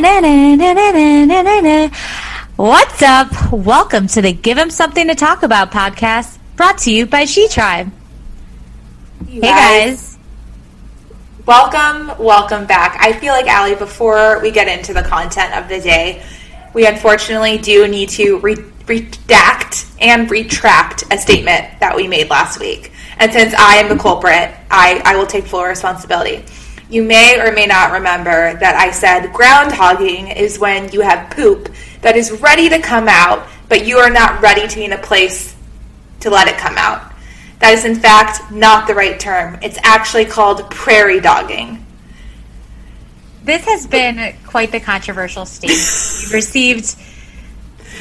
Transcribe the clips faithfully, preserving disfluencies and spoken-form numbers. What's up? Welcome to the Give 'em Something to Talk About podcast, brought to you by She Tribe. You hey guys. guys. Welcome, welcome back. I feel like, Allie, before we get into the content of the day, we unfortunately do need to re- redact and retract a statement that we made last week. And since I am the culprit, I, I will take full responsibility. You may or may not remember that I said groundhogging is when you have poop that is ready to come out, but you are not ready to be in a place to let it come out. That is, in fact, not the right term. It's actually called prairie dogging. This has been quite the controversial statement. We've received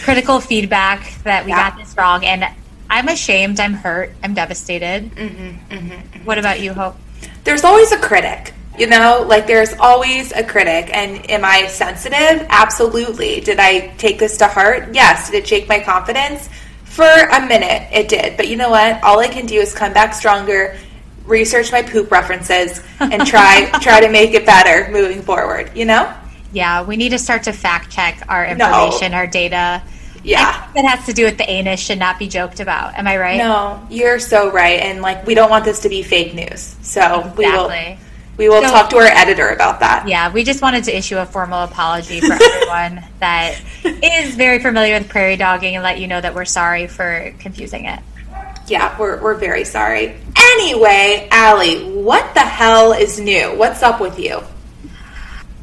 critical feedback that we yeah. got this wrong, and I'm ashamed, I'm hurt, I'm devastated. Mm-hmm, mm-hmm, mm-hmm. What about you, Hope? There's always a critic. You know, like there's always a critic. And am I sensitive? Absolutely. Did I take this to heart? Yes. Did it shake my confidence? For a minute, it did. But you know what? All I can do is come back stronger, research my poop references, and try try to make it better moving forward, you know? Yeah, we need to start to fact check our information, no. our data. Yeah. That has to do with the anus should not be joked about. Am I right? No, you're so right. And like, we don't want this to be fake news. So exactly. we will... We will so, talk to our editor about that. Yeah, we just wanted to issue a formal apology for everyone that is very familiar with prairie dogging and let you know that we're sorry for confusing it. Yeah, we're we're very sorry. Anyway, Allie, what the hell is new? What's up with you?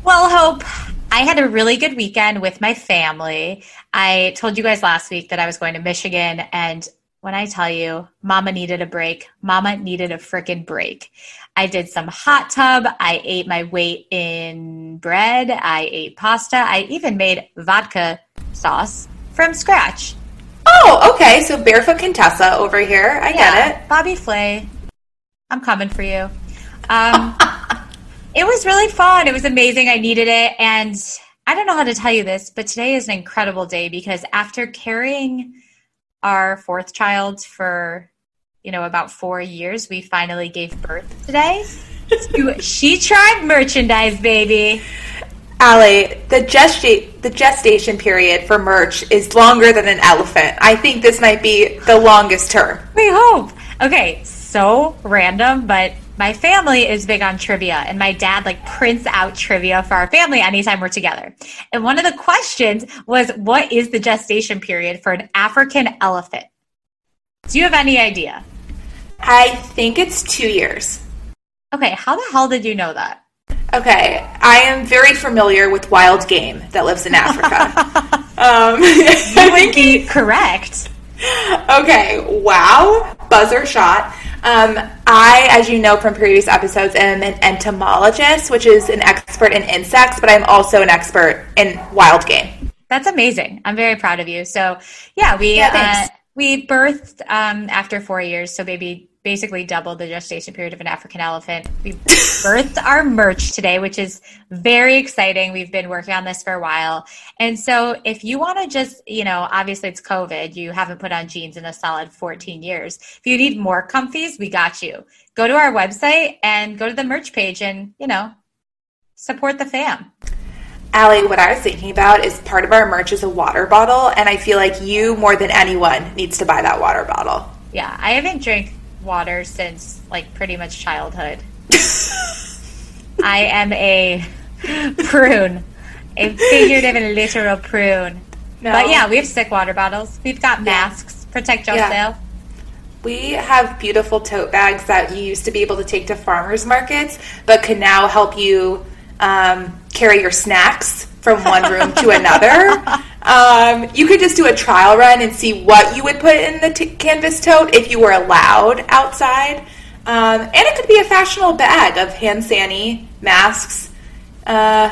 Well, Hope, I had a really good weekend with my family. I told you guys last week that I was going to Michigan, and when I tell you, Mama needed a break. Mama needed a freaking break. I did some hot tub. I ate my weight in bread. I ate pasta. I even made vodka sauce from scratch. Oh, okay. So Barefoot Contessa over here. I yeah, get it. Bobby Flay, I'm coming for you. Um, it was really fun. It was amazing. I needed it. And I don't know how to tell you this, but today is an incredible day because after carrying our fourth child for... you know, about four years, we finally gave birth today to She Tribe merchandise, baby. Allie, the, gesta- the gestation period for merch is longer than an elephant. I think this might be the longest term. We hope. Okay, so random, but my family is big on trivia, and my dad, like, prints out trivia for our family anytime we're together. And one of the questions was, what is the gestation period for an African elephant? Do you have any idea? I think it's two years. Okay, how the hell did you know that? Okay, I am very familiar with wild game that lives in Africa. um, you would be correct. Okay, wow, buzzer shot. Um, I, as you know from previous episodes, am an entomologist, which is an expert in insects, but I'm also an expert in wild game. That's amazing. I'm very proud of you. So, yeah, we... Yeah, thanks. Uh, We birthed um, after four years, so baby basically doubled the gestation period of an African elephant. We birthed our merch today, which is very exciting. We've been working on this for a while. And so if you want to just, you know, obviously it's COVID. You haven't put on jeans in a solid fourteen years. If you need more comfies, we got you. Go to our website and go to the merch page and, you know, support the fam. Allie, what I was thinking about is part of our merch is a water bottle, and I feel like you, more than anyone, needs to buy that water bottle. Yeah, I haven't drank water since, like, pretty much childhood. I am a prune, a figurative and literal prune. No. But, yeah, we have sick water bottles. We've got masks. Yeah. Protect yourself. Yeah. We have beautiful tote bags that you used to be able to take to farmers markets, but can now help you... Um, carry your snacks from one room to another. Um, you could just do a trial run and see what you would put in the t- canvas tote if you were allowed outside. Um, and it could be a fashionable bag of hand sanitizer, masks. Uh,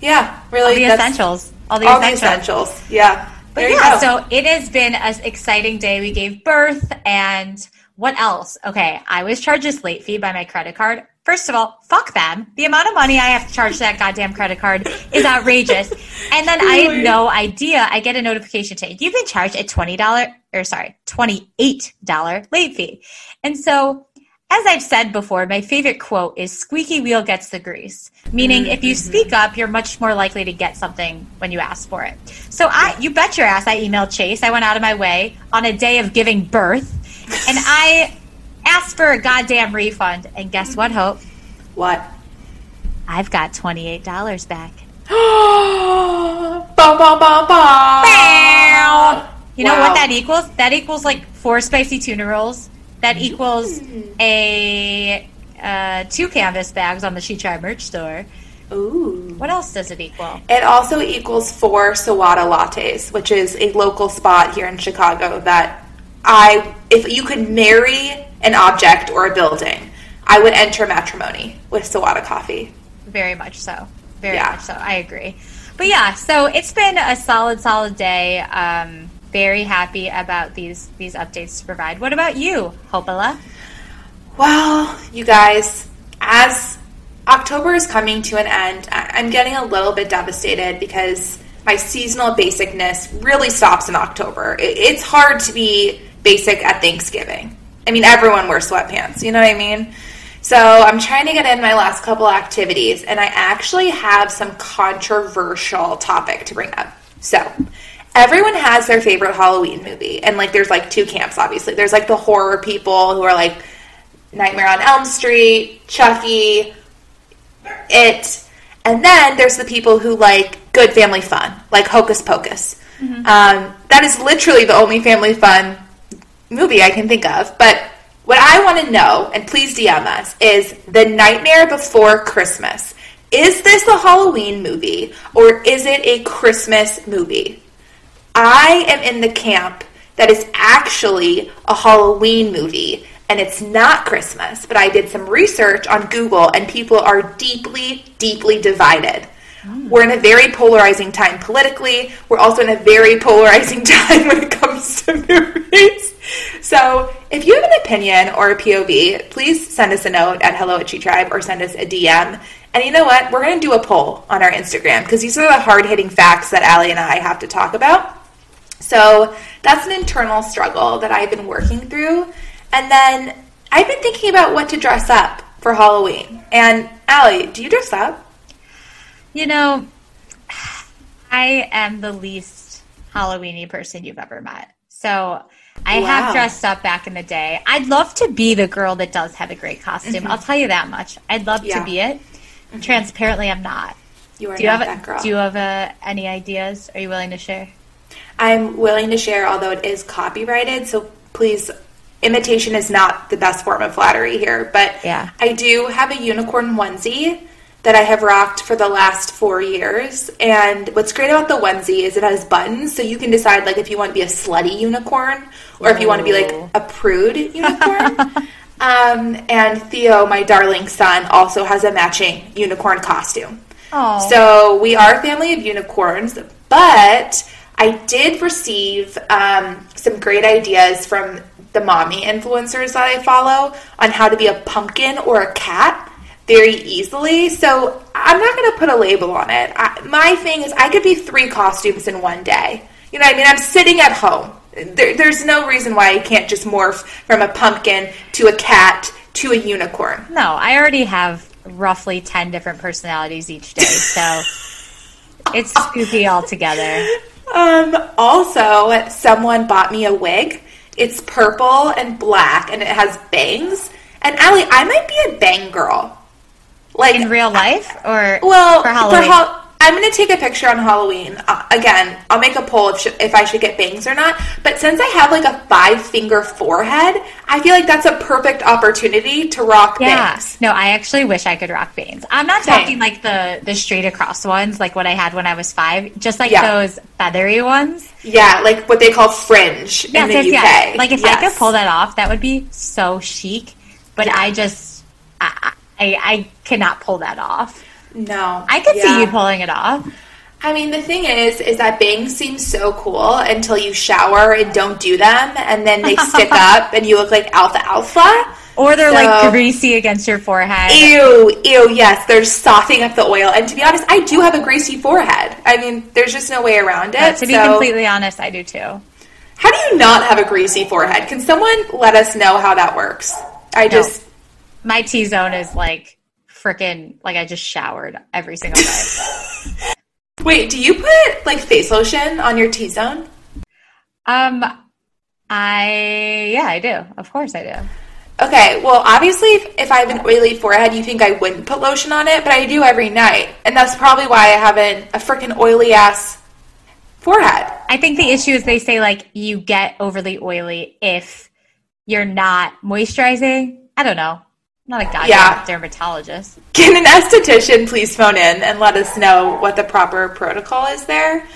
yeah, really. All the essentials. All the all essentials. essentials. Yeah. But there yeah, you go. So it has been an exciting day. We gave birth. And what else? Okay, I was charged this late fee by my credit card. First of all, fuck them. The amount of money I have to charge that goddamn credit card is outrageous. And then I had no idea. I get a notification saying, you've been charged a twenty dollars or sorry, twenty-eight dollars late fee. And so As I've said before, my favorite quote is squeaky wheel gets the grease, meaning mm-hmm. if you speak up, you're much more likely to get something when you ask for it. So I, you bet your ass, I emailed Chase. I went out of my way on a day of giving birth, and I asked for a goddamn refund. And guess what, Hope? What? I've got twenty-eight dollars back. Bah, bah, bah, bah. You know wow. what that equals? That equals like four spicy tuna rolls. That equals a uh, two canvas bags on the She Tribe merch store. Ooh. What else does it equal? It also equals four Sawada lattes, which is a local spot here in Chicago that I, if you could marry an object or a building, I would enter matrimony with Sawada coffee. Very much so. Very yeah. much so. I agree. But yeah, so it's been a solid, solid day. Um, very happy about these these updates to provide. What about you, Hopala? Well, you guys, as October is coming to an end, I'm getting a little bit devastated because my seasonal basicness really stops in October. It's hard to be basic at Thanksgiving. I mean, everyone wears sweatpants, you know what I mean? So I'm trying to get in my last couple activities, and I actually have some controversial topic to bring up. So everyone has their favorite Halloween movie, and like there's like two camps, obviously. There's like the horror people who are like Nightmare on Elm Street, Chucky, It, and then there's the people who like good family fun, like Hocus Pocus. Mm-hmm. Um, that is literally the only family fun movie I can think of, but what I want to know, and please D M us, is The Nightmare Before Christmas. Is this a Halloween movie, or is it a Christmas movie? I am in the camp that is actually a Halloween movie, and it's not Christmas, but I did some research on Google, and people are deeply, deeply divided. Oh. We're in a very polarizing time politically. We're also in a very polarizing time when it comes to movies. So if you have an opinion or a P O V, please send us a note at hello at She Tribe or send us a D M. And you know what? We're going to do a poll on our Instagram because these are the hard-hitting facts that Allie and I have to talk about. So that's an internal struggle that I've been working through. And then I've been thinking about what to dress up for Halloween. And Allie, do you dress up? You know, I am the least Halloween-y person you've ever met. So I wow. have dressed up back in the day. I'd love to be the girl that does have a great costume. Mm-hmm. I'll tell you that much. I'd love yeah. to be it. Mm-hmm. Transparently, I'm not. You are do you not have that a, girl. Do you have a, any ideas? Are you willing to share? I'm willing to share, although it is copyrighted, so please, imitation is not the best form of flattery here, but yeah. I do have a unicorn onesie that I have rocked for the last four years, and what's great about the onesie is it has buttons, so you can decide, like, if you want to be a slutty unicorn, or Ooh. If you want to be, like, a prude unicorn, um, and Theo, my darling son, also has a matching unicorn costume. Aww. So we are a family of unicorns, but I did receive um, some great ideas from the mommy influencers that I follow on how to be a pumpkin or a cat very easily. So I'm not going to put a label on it. I, my thing is I could be three costumes in one day. You know what I mean? I'm sitting at home. There, there's no reason why I can't just morph from a pumpkin to a cat to a unicorn. No, I already have roughly ten different personalities each day. So it's spooky altogether. Um, also, someone bought me a wig. It's purple and black, and it has bangs. And Allie, I might be a bang girl. Like in real life, or well, for Halloween? For ha- I'm going to take a picture on Halloween. Uh, again, I'll make a poll if, sh- if I should get bangs or not. But since I have like a five-finger forehead, I feel like that's a perfect opportunity to rock yeah. bangs. No, I actually wish I could rock bangs. I'm not Same. talking like the, the straight-across ones, like what I had when I was five. Just like yeah. those feathery ones. Yeah, like what they call fringe yes, in the yes, U K. Yes. Like if yes. I could pull that off, that would be so chic. But yeah. I just, I, I, I cannot pull that off. No. I could yeah. see you pulling it off. I mean, the thing is, is that bangs seem so cool until you shower and don't do them, and then they stick up, and you look like alpha alpha. Or they're, so, like, greasy against your forehead. Ew, ew, yes. They're softening up the oil. And to be honest, I do have a greasy forehead. I mean, there's just no way around it. No, to be so. completely honest, I do, too. How do you not have a greasy forehead? Can someone let us know how that works? I no. just My T-zone is like freaking, like I just showered every single day. Wait, do you put like face lotion on your T-zone? Um, I, yeah, I do. Of course I do. Okay, well, obviously, if, if I have an oily forehead, you think I wouldn't put lotion on it, but I do every night, and that's probably why I have an, a freaking oily-ass forehead. I think the issue is they say, like, you get overly oily if you're not moisturizing. I don't know. I'm not a goddamn yeah. dermatologist. Can an esthetician please phone in and let us know what the proper protocol is there?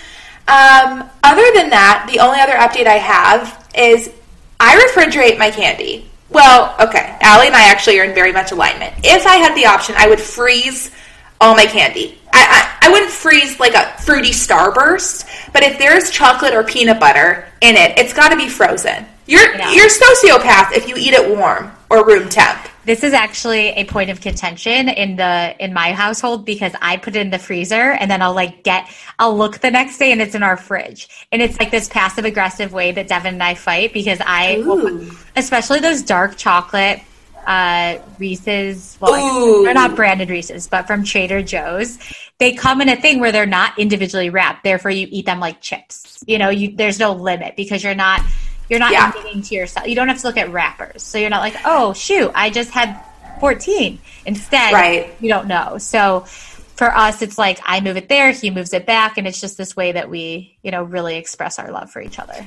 Um, other than that, the only other update I have is I refrigerate my candy. Well, okay, Allie and I actually are in very much alignment. If I had the option, I would freeze all my candy. I, I, I wouldn't freeze like a fruity starburst, but if there's chocolate or peanut butter in it, it's got to be frozen. You're yeah. you're sociopath if you eat it warm or room temp. This is actually a point of contention in the in my household because I put it in the freezer and then I'll like get I'll look the next day and it's in our fridge. And it's like this passive aggressive way that Devin and I fight because I will, especially those dark chocolate uh, Reese's, well like, they're not branded Reese's, but from Trader Joe's. They come in a thing where they're not individually wrapped. Therefore you eat them like chips. You know, you there's no limit because you're not You're not yeah. admitting to yourself. You don't have to look at wrappers. So you're not like, oh, shoot, I just had fourteen. Instead, right. you don't know. So for us, it's like I move it there, he moves it back, and it's just this way that we, you know, really express our love for each other.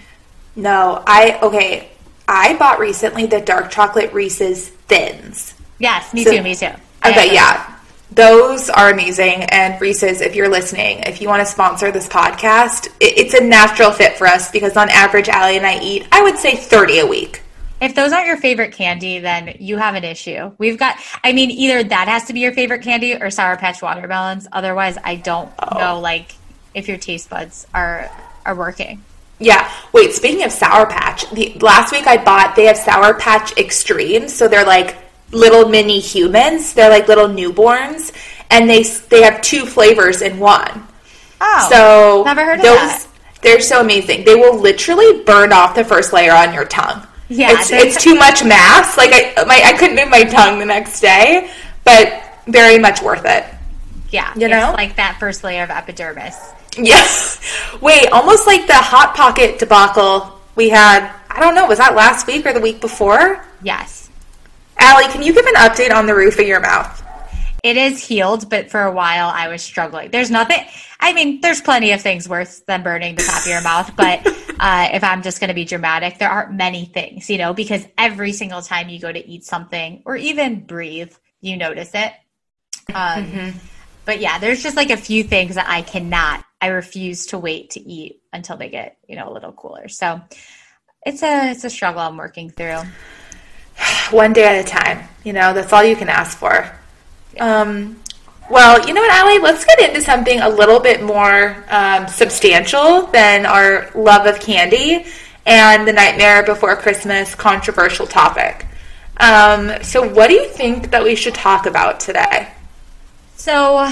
No, I – okay, I bought recently the dark chocolate Reese's Thins. Yes, me so, too, me too. I okay, yeah. Those are amazing. And Reese's, if you're listening, if you want to sponsor this podcast, it, it's a natural fit for us because on average, Allie and I eat, I would say thirty a week. If those aren't your favorite candy, then you have an issue. We've got, I mean, either that has to be your favorite candy or Sour Patch Watermelons. Otherwise, I don't oh. know, like, if your taste buds are are working. Yeah. Wait, speaking of Sour Patch, the, last week I bought, they have Sour Patch Extreme. So they're like little mini humans. They're like little newborns, and they they have two flavors in one. Oh, so never heard of those, that. They're so amazing. They will literally burn off the first layer on your tongue. Yeah, it's, it's too much mass. Like I, my, I couldn't move my tongue the next day, but very much worth it. Yeah, you know, it's like that first layer of epidermis. Yes. Wait, almost like the Hot Pocket debacle we had. I don't know. Was that last week or the week before? Yes. Allie, can you give an update on the roof of your mouth? It is healed, but for a while I was struggling. There's nothing, I mean, there's plenty of things worse than burning the top of your mouth, but uh, if I'm just going to be dramatic, there aren't many things, you know, because every single time you go to eat something or even breathe, you notice it. Um, mm-hmm. But yeah, there's just like a few things that I cannot, I refuse to wait to eat until they get, you know, a little cooler. So it's a, it's a struggle I'm working through. One day at a time. You know, that's all you can ask for. Yeah. Um, well, you know what, Allie? Let's get into something a little bit more um, substantial than our love of candy and the Nightmare Before Christmas controversial topic. Um, so what do you think that we should talk about today? So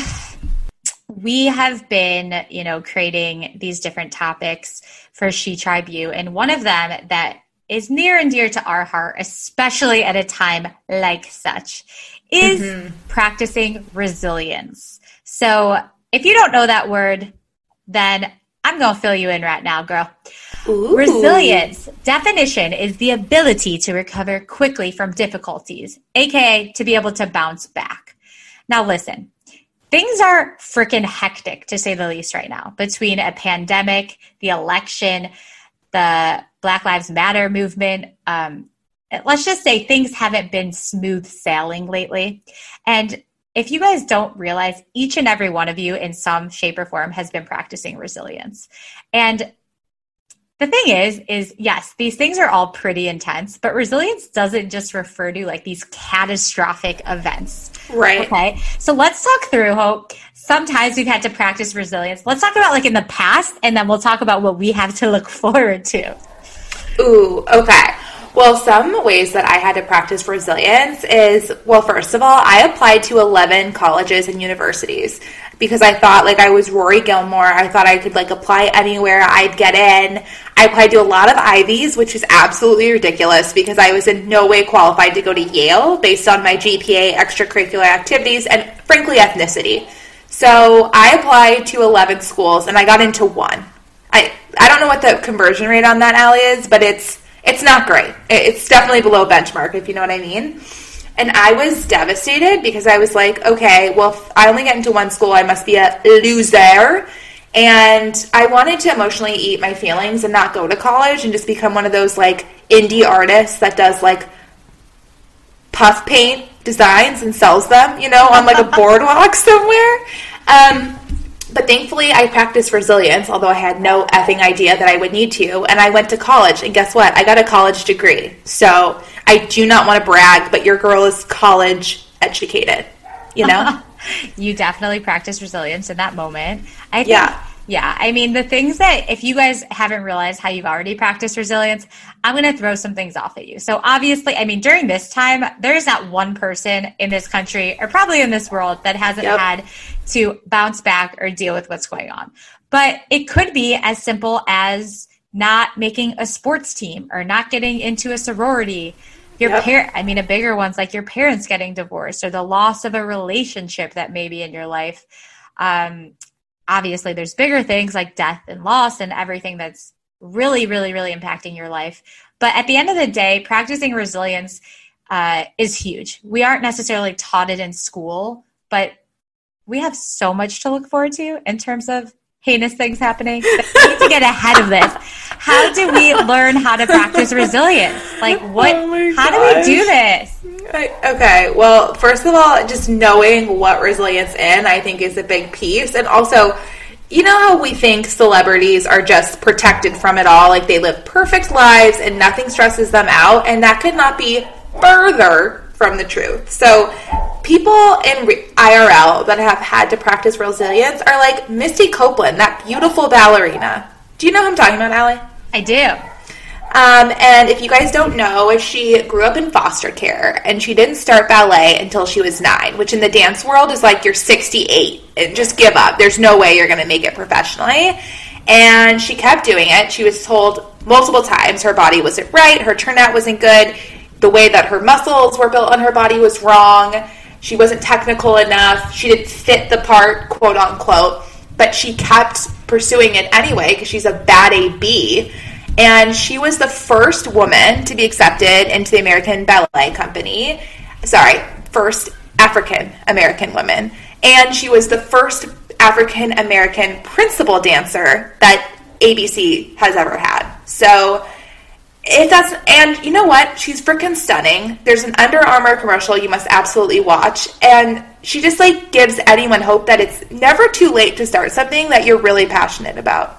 we have been, you know, creating these different topics for She Tribe U, and one of them that is near and dear to our heart, especially at a time like such, is mm-hmm. practicing resilience. So if you don't know that word, then I'm going to fill you in right now, girl. Ooh. Resilience definition is the ability to recover quickly from difficulties, A K A to be able to bounce back. Now listen, things are freaking hectic to say the least right now between a pandemic, the election, the Black Lives Matter movement. Um, let's just say things haven't been smooth sailing lately. And if you guys don't realize, each and every one of you in some shape or form has been practicing resilience. And the thing is, is yes, these things are all pretty intense, but resilience doesn't just refer to like these catastrophic events. Right. Okay. So let's talk through how sometimes we've had to practice resilience. Let's talk about like in the past, and then we'll talk about what we have to look forward to. Ooh, okay. Well, some ways that I had to practice resilience is, well, first of all, I applied to eleven colleges and universities because I thought, like, I was Rory Gilmore. I thought I could, like, apply anywhere. I'd get in. I applied to a lot of Ivies, which is absolutely ridiculous because I was in no way qualified to go to Yale based on my G P A, extracurricular activities, and, frankly, ethnicity. So I applied to eleven schools, and I got into one. I, I don't know what the conversion rate on that, Allie, is, but it's It's not great. It's definitely below benchmark, if you know what I mean. And I was devastated because I was like, okay, well, if I only get into one school, I must be a loser. And I wanted to emotionally eat my feelings and not go to college and just become one of those, like, indie artists that does, like, puff paint designs and sells them, you know, on, like, a boardwalk somewhere. Um But thankfully, I practiced resilience, although I had no effing idea that I would need to, and I went to college, and guess what? I got a college degree, so I do not want to brag, but your girl is college educated, you know? You definitely practiced resilience in that moment. I think, yeah. Yeah, I mean, the things that, if you guys haven't realized how you've already practiced resilience, I'm going to throw some things off at you. So obviously, I mean, during this time, there is not one person in this country or probably in this world that hasn't yep. had to bounce back or deal with what's going on. But it could be as simple as not making a sports team or not getting into a sorority. Your yep. par- I mean, a bigger one's like your parents getting divorced or the loss of a relationship that may be in your life. Um, obviously, there's bigger things like death and loss and everything that's really, really, really impacting your life. But at the end of the day, practicing resilience uh, is huge. We aren't necessarily taught it in school, but we have so much to look forward to in terms of heinous things happening. We need to get ahead of this. How do we learn how to practice resilience? Like, what? Oh how gosh. do we do this? Okay, well, first of all, just knowing what resilience is, I think, is a big piece. And also, you know how we think celebrities are just protected from it all? Like, they live perfect lives and nothing stresses them out. And that could not be further from the truth. So people in I R L that have had to practice resilience are like Misty Copeland, that beautiful ballerina. Do you know who I'm talking about, Allie? I do. Um, and if you guys don't know, she grew up in foster care, and she didn't start ballet until she was nine, which in the dance world is like you're sixty-eight and just give up. There's no way you're going to make it professionally. And she kept doing it. She was told multiple times her body wasn't right, her turnout wasn't good, the way that her muscles were built on her body was wrong, she wasn't technical enough, she didn't fit the part, quote-unquote, but she kept pursuing it anyway because she's a bad A B. And she was the first woman to be accepted into the American Ballet Company. Sorry, first African-American woman. And she was the first African-American principal dancer that A B C has ever had. So it does. And you know what? She's freaking stunning. There's an Under Armour commercial you must absolutely watch. And she just, like, gives anyone hope that it's never too late to start something that you're really passionate about.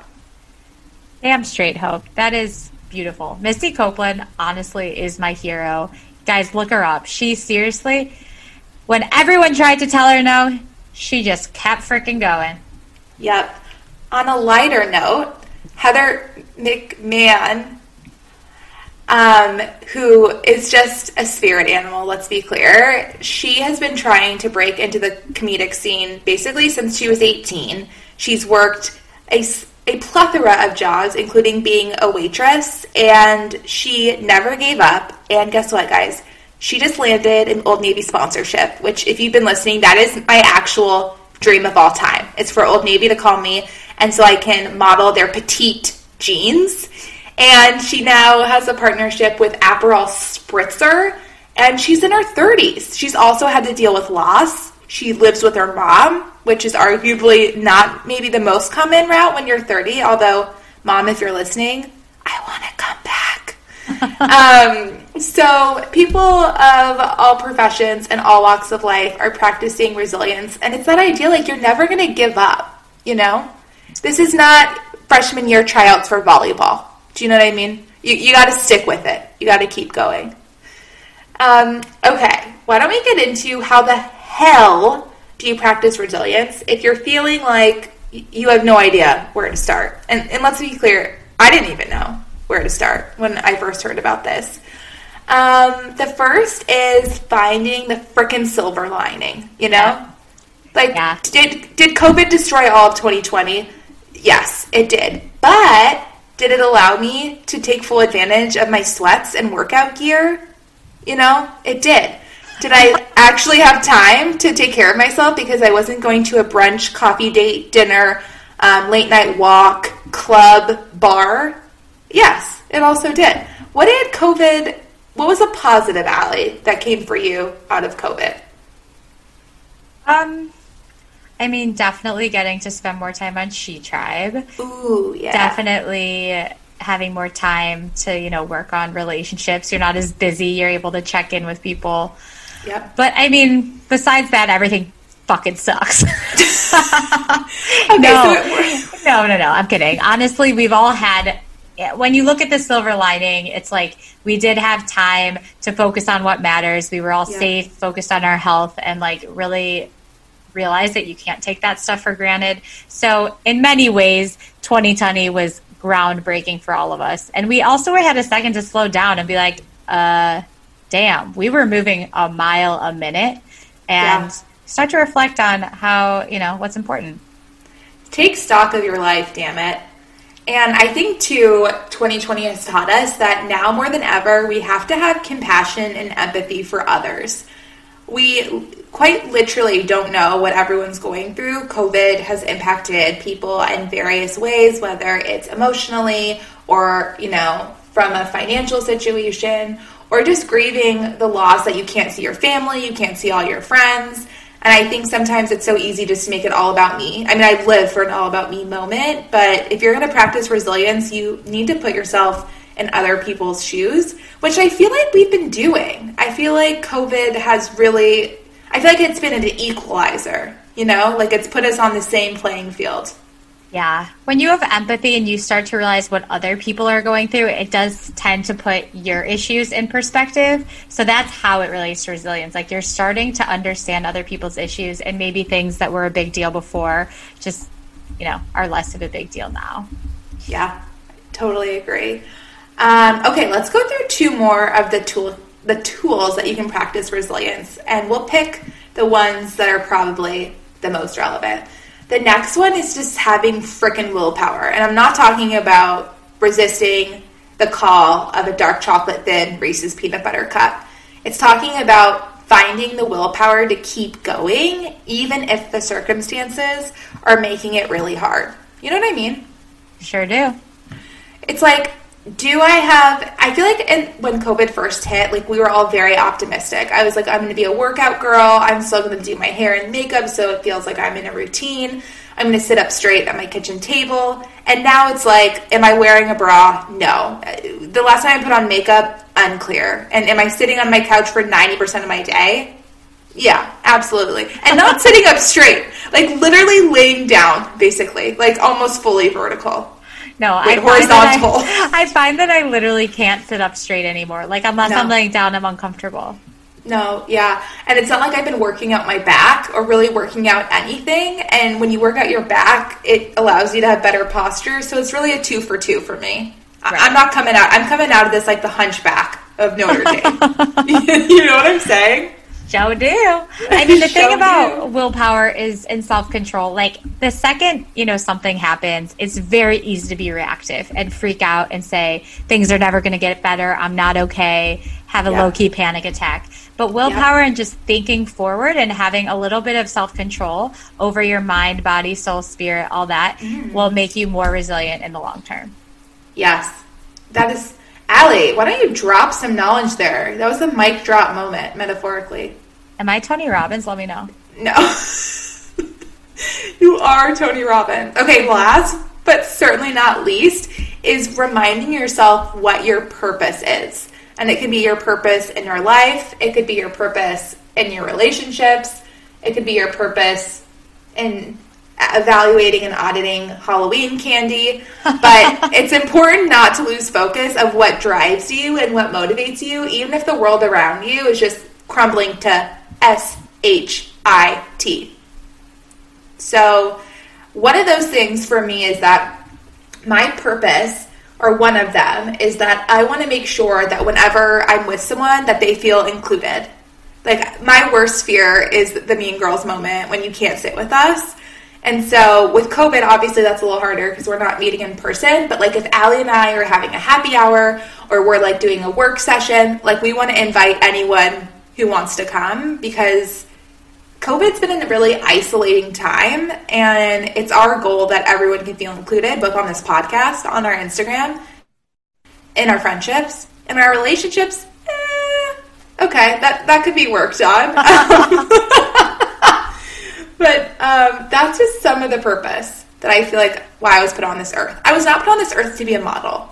Damn straight, Hope. That is beautiful. Misty Copeland, honestly, is my hero. Guys, look her up. She seriously, when everyone tried to tell her no, she just kept freaking going. Yep. On a lighter note, Heather McMahon, um, who is just a spirit animal, let's be clear, she has been trying to break into the comedic scene basically since she was eighteen. She's worked a... a plethora of jobs, including being a waitress, and she never gave up. And guess what, guys? She just landed an Old Navy sponsorship, which, if you've been listening, that is my actual dream of all time. It's for Old Navy to call me, and so I can model their petite jeans. And she now has a partnership with Aperol Spritzer, and she's in her thirties. She's also had to deal with loss. She lives with her mom, which is arguably not maybe the most common route when you're thirty, although, Mom, if you're listening, I want to come back. um, so people of all professions and all walks of life are practicing resilience, and it's that idea, like, you're never going to give up, you know? This is not freshman year tryouts for volleyball. Do you know what I mean? You, you got to stick with it. You got to keep going. Um, okay, why don't we get into how the hell do you practice resilience if you're feeling like you have no idea where to start? And, and let's be clear, I didn't even know where to start when I first heard about this. Um, the first is finding the frickin' silver lining, you know? Yeah. Like, yeah. did did COVID destroy all of twenty twenty? Yes, it did. But did it allow me to take full advantage of my sweats and workout gear? You know, it did. Did I actually have time to take care of myself because I wasn't going to a brunch, coffee date, dinner, um, late night walk, club, bar? Yes, it also did. What did COVID, what was a positive, Allie, that came for you out of COVID? Um, I mean, definitely getting to spend more time on She Tribe. Ooh, yeah. Definitely having more time to, you know, work on relationships. You're not as busy. You're able to check in with people. Yep. But, I mean, besides that, everything fucking sucks. okay, no. So no, no, no. I'm kidding. Honestly, we've all had... When you look at the silver lining, it's like we did have time to focus on what matters. We were all yeah. safe, focused on our health, and like really realized that you can't take that stuff for granted. So in many ways, twenty twenty was groundbreaking for all of us. And we also had a second to slow down and be like, uh, damn, we were moving a mile a minute and yeah. start to reflect on how, you know, what's important. Take stock of your life, damn it. And I think, too, twenty twenty has taught us that now more than ever, we have to have compassion and empathy for others. We quite literally don't know what everyone's going through. COVID has impacted people in various ways, whether it's emotionally or, you know, from a financial situation or just grieving the loss that you can't see your family, you can't see all your friends. And I think sometimes it's so easy just to make it all about me. I mean, I live for an all about me moment, but if you're going to practice resilience, you need to put yourself in other people's shoes, which I feel like we've been doing. I feel like COVID has really, I feel like it's been an equalizer, you know, like it's put us on the same playing field. Yeah. When you have empathy and you start to realize what other people are going through, it does tend to put your issues in perspective. So that's how it relates to resilience. Like you're starting to understand other people's issues and maybe things that were a big deal before just, you know, are less of a big deal now. Yeah, totally agree. Um, okay, let's go through two more of the tool, the tools that you can practice resilience, and we'll pick the ones that are probably the most relevant. The next one is just having frickin' willpower. And I'm not talking about resisting the call of a dark chocolate thin Reese's peanut butter cup. It's talking about finding the willpower to keep going, even if the circumstances are making it really hard. You know what I mean? Sure do. It's like, do I have, I feel like in, when COVID first hit, like we were all very optimistic. I was like, I'm going to be a workout girl. I'm still going to do my hair and makeup so it feels like I'm in a routine. I'm going to sit up straight at my kitchen table. And now it's like, am I wearing a bra? No. The last time I put on makeup, unclear. And am I sitting on my couch for ninety percent of my day? Yeah, absolutely. And not sitting up straight. Like literally laying down, basically. Like almost fully vertical. No, Wait, I horizontal. Find I, I find that I literally can't sit up straight anymore. Like, unless no. I'm laying down, I'm uncomfortable. No, yeah. And it's not like I've been working out my back or really working out anything. And when you work out your back, it allows you to have better posture. So it's really a two for two for me. Right. I'm not coming out. I'm coming out of this like the hunchback of Notre Dame. You know what I'm saying? Show do. I mean, the thing Show about do. willpower is in self-control. Like the second, you know, something happens, it's very easy to be reactive and freak out and say, things are never going to get better. I'm not okay. Have a yeah. low-key panic attack. But willpower yeah. and just thinking forward and having a little bit of self-control over your mind, body, soul, spirit, all that mm. will make you more resilient in the long term. Yes. That is, Allie, why don't you drop some knowledge there? That was a mic drop moment, metaphorically. Am I Tony Robbins? Let me know. No. You are Tony Robbins. Okay, last but certainly not least is reminding yourself what your purpose is. And it could be your purpose in your life. It could be your purpose in your relationships. It could be your purpose in evaluating and auditing Halloween candy. But it's important not to lose focus of what drives you and what motivates you, even if the world around you is just crumbling to S H I T. So one of those things for me is that my purpose or one of them, is that I want to make sure that whenever I'm with someone that they feel included. Like, my worst fear is the mean girls moment when you can't sit with us. And so with COVID, obviously that's a little harder because we're not meeting in person. But, like, if Allie and I are having a happy hour or we're, like, doing a work session, like, we want to invite anyone who wants to come because COVID's been a really isolating time. And it's our goal that everyone can feel included, both on this podcast, on our Instagram, in our friendships, in our relationships. Eh, okay, that, that could be worked on. But um, that's just some of the purpose that I feel like why I was put on this earth. I was not put on this earth to be a model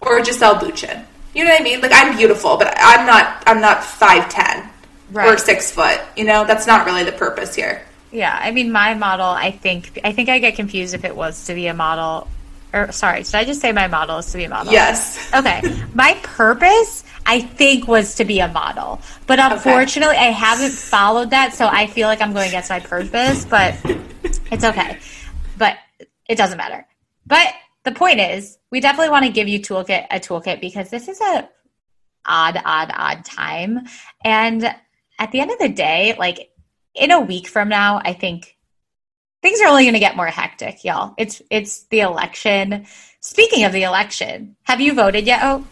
or Giselle Bündchen. You know what I mean? Like, I'm beautiful, but I'm not. I'm not five ten, right, or six foot. You know, that's not really the purpose here. Yeah, I mean, my model. I think. I think I get confused if it was to be a model. Or sorry, did I just say my model is to be a model? Yes. Okay, my purpose, I think, was to be a model. But unfortunately, okay, I haven't followed that, so I feel like I'm going against my purpose, but it's okay. But it doesn't matter. But the point is, we definitely want to give you toolkit a toolkit because this is a odd, odd, odd time. And at the end of the day, like, in a week from now, I think things are only going to get more hectic, y'all. It's it's the election. Speaking of the election, have you voted yet, Oak?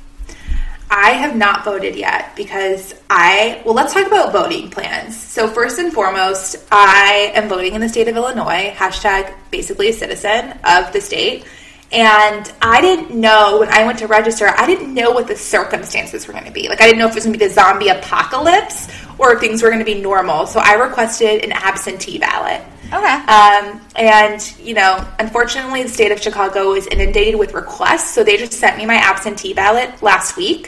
I have not voted yet because I, well, let's talk about voting plans. So first and foremost, I am voting in the state of Illinois, hashtag basically a citizen of the state. And I didn't know when I went to register, I didn't know what the circumstances were going to be. Like, I didn't know if it was going to be the zombie apocalypse or if things were going to be normal. So I requested an absentee ballot. Okay. Um, and, you know, unfortunately, the state of Chicago is inundated with requests. So they just sent me my absentee ballot last week.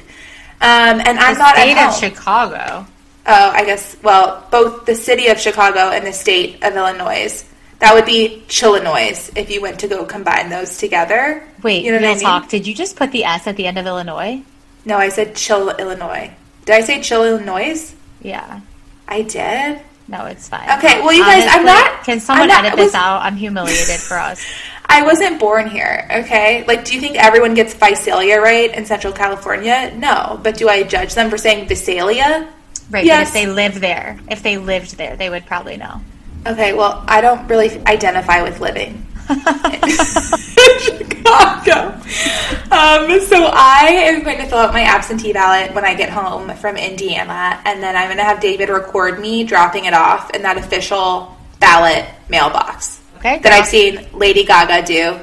Um, and I thought I The state of Chicago? Oh, I guess, well, both the city of Chicago and the state of Illinois. That would be Chillinois if you went to go combine those together. Wait, you know what I mean? Talk. Did you just put the S at the end of Illinois? No, I said Chill, Illinois. Did I say Chill, Illinois? Yeah. I did? No, it's fine. Okay, well, you Honestly, guys, I'm not... Can someone not, edit this out? I'm humiliated for us. I wasn't born here, okay? Like, do you think everyone gets Visalia right in Central California? No. But do I judge them for saying Visalia? Right, yes. But if they live there, if they lived there, they would probably know. Okay, well, I don't really identify with living in Chicago. Um, so I am going to fill out my absentee ballot when I get home from Indiana, and then I'm going to have David record me dropping it off in that official ballot mailbox okay, that I've seen Lady Gaga do,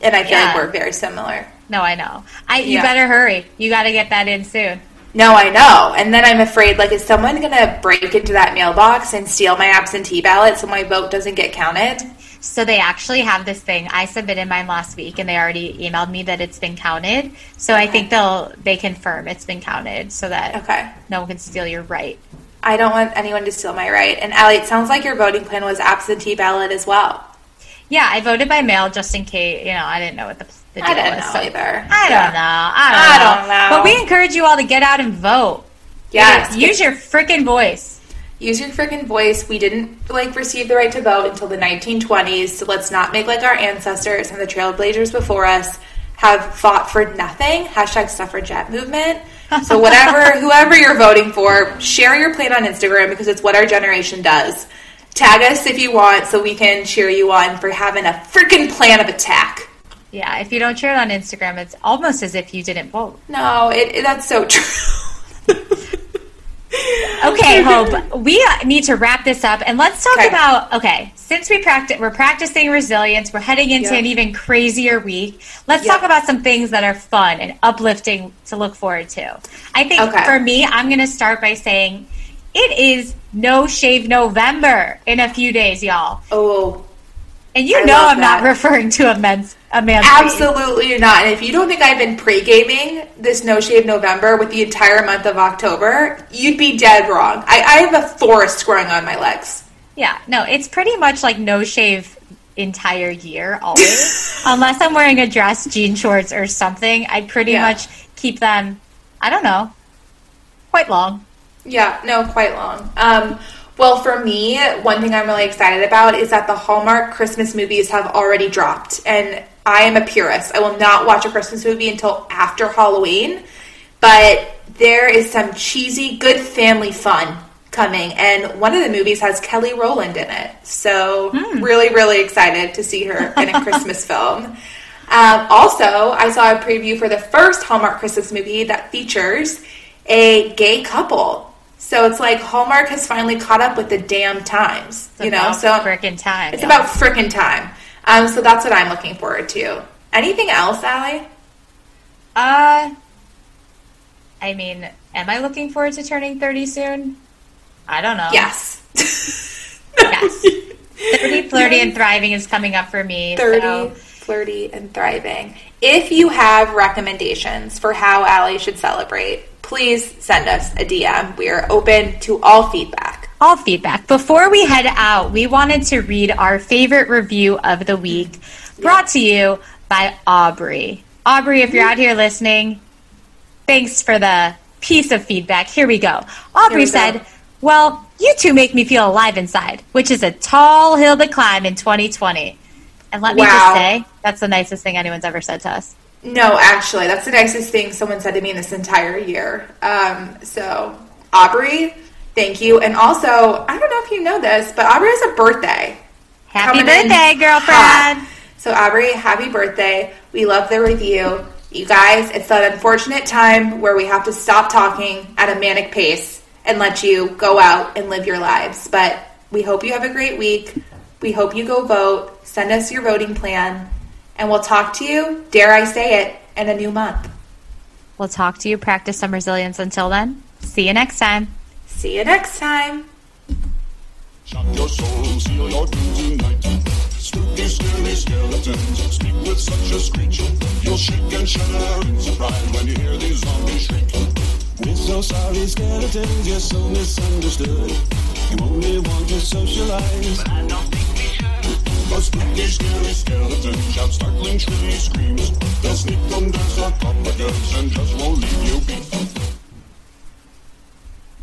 and I feel yeah. like we're very similar. No, I know. I You yeah. better hurry. You got to get that in soon. No, I know. And then I'm afraid, like, is someone going to break into that mailbox and steal my absentee ballot so my vote doesn't get counted? So they actually have this thing. I submitted mine last week, and they already emailed me that it's been counted. So okay. I think they'll they confirm it's been counted so that okay. no one can steal your right. I don't want anyone to steal my right. And, Allie, it sounds like your voting plan was absentee ballot as well. Yeah, I voted by mail just in case, you know, I didn't know what the the deal I didn't was. Know so, either. I yeah. don't know. I don't, I don't know. know. But we encourage you all to get out and vote. Yes. Use your freaking voice. Use your freaking voice. We didn't, like, receive the right to vote until the nineteen twenties, so let's not make like our ancestors and the trailblazers before us have fought for nothing. Hashtag suffragette movement. So whatever, whoever you're voting for, share your plan on Instagram because it's what our generation does. Tag us if you want so we can cheer you on for having a freaking plan of attack. Yeah, if you don't share it on Instagram, it's almost as if you didn't vote. No, it, it that's so true. Okay, Hope, we need to wrap this up, and let's talk okay. about, okay, since we practice, we're practicing resilience, we're heading into yep. an even crazier week, let's yep. talk about some things that are fun and uplifting to look forward to. I think okay. for me, I'm going to start by saying it is No Shave November in a few days, y'all. Oh, and you I know I'm that. not referring to a men's a man's absolutely game. Not. And if you don't think I've been pre-gaming this No Shave November with the entire month of October, you'd be dead wrong. I, I have a forest growing on my legs. Yeah, no, it's pretty much like no shave entire year always, unless I'm wearing a dress, jean shorts, or something. I pretty yeah. much keep them. I don't know, quite long. Yeah, no, quite long. Um, Well, for me, one thing I'm really excited about is that the Hallmark Christmas movies have already dropped. And I am a purist. I will not watch a Christmas movie until after Halloween, but there is some cheesy, good family fun coming, and one of the movies has Kelly Rowland in it, so mm. really, really excited to see her in a Christmas film. Um, also, I saw a preview for the first Hallmark Christmas movie that features a gay couple. So it's like Hallmark has finally caught up with the damn times, it's you know? So frickin' time. It's yeah. about frickin' time. Um, so that's what I'm looking forward to. Anything else, Allie? Uh, I mean, am I looking forward to turning thirty soon? I don't know. Yes. Yes. thirty, flirty, and thriving is coming up for me. thirty, so. Flirty, and thriving. If you have recommendations for how Allie should celebrate, please send us a D M. We are open to all feedback. All feedback. Before we head out, we wanted to read our favorite review of the week, brought to you by Aubrey. Aubrey, if you're out here listening, thanks for the piece of feedback. Here we go. Aubrey we said, go. Well, you two make me feel alive inside, which is a tall hill to climb in twenty twenty. And let wow. me just say, that's the nicest thing anyone's ever said to us. No, actually, that's the nicest thing someone said to me in this entire year. Um, so, Aubrey, thank you. And also, I don't know if you know this, but Aubrey has a birthday. Happy Coming birthday, girlfriend. Hot. So, Aubrey, happy birthday. We love the review. You guys, it's that unfortunate time where we have to stop talking at a manic pace and let you go out and live your lives. But we hope you have a great week. We hope you go vote. Send us your voting plan. And we'll talk to you, dare I say it, in a new month. We'll talk to you. Practice some resilience until then. See you next time. See you next time. Shop your soul, seal your doom tonight. Spooky, scary skeletons speak with such a screech. You'll shake and shudder in surprise when you hear these zombies shriek. We're so sorry, skeletons, you're so misunderstood. You only want to socialize. But I don't think we should. A spooky, scary skeleton shouts startling, shrilly screams. They'll sneak them down.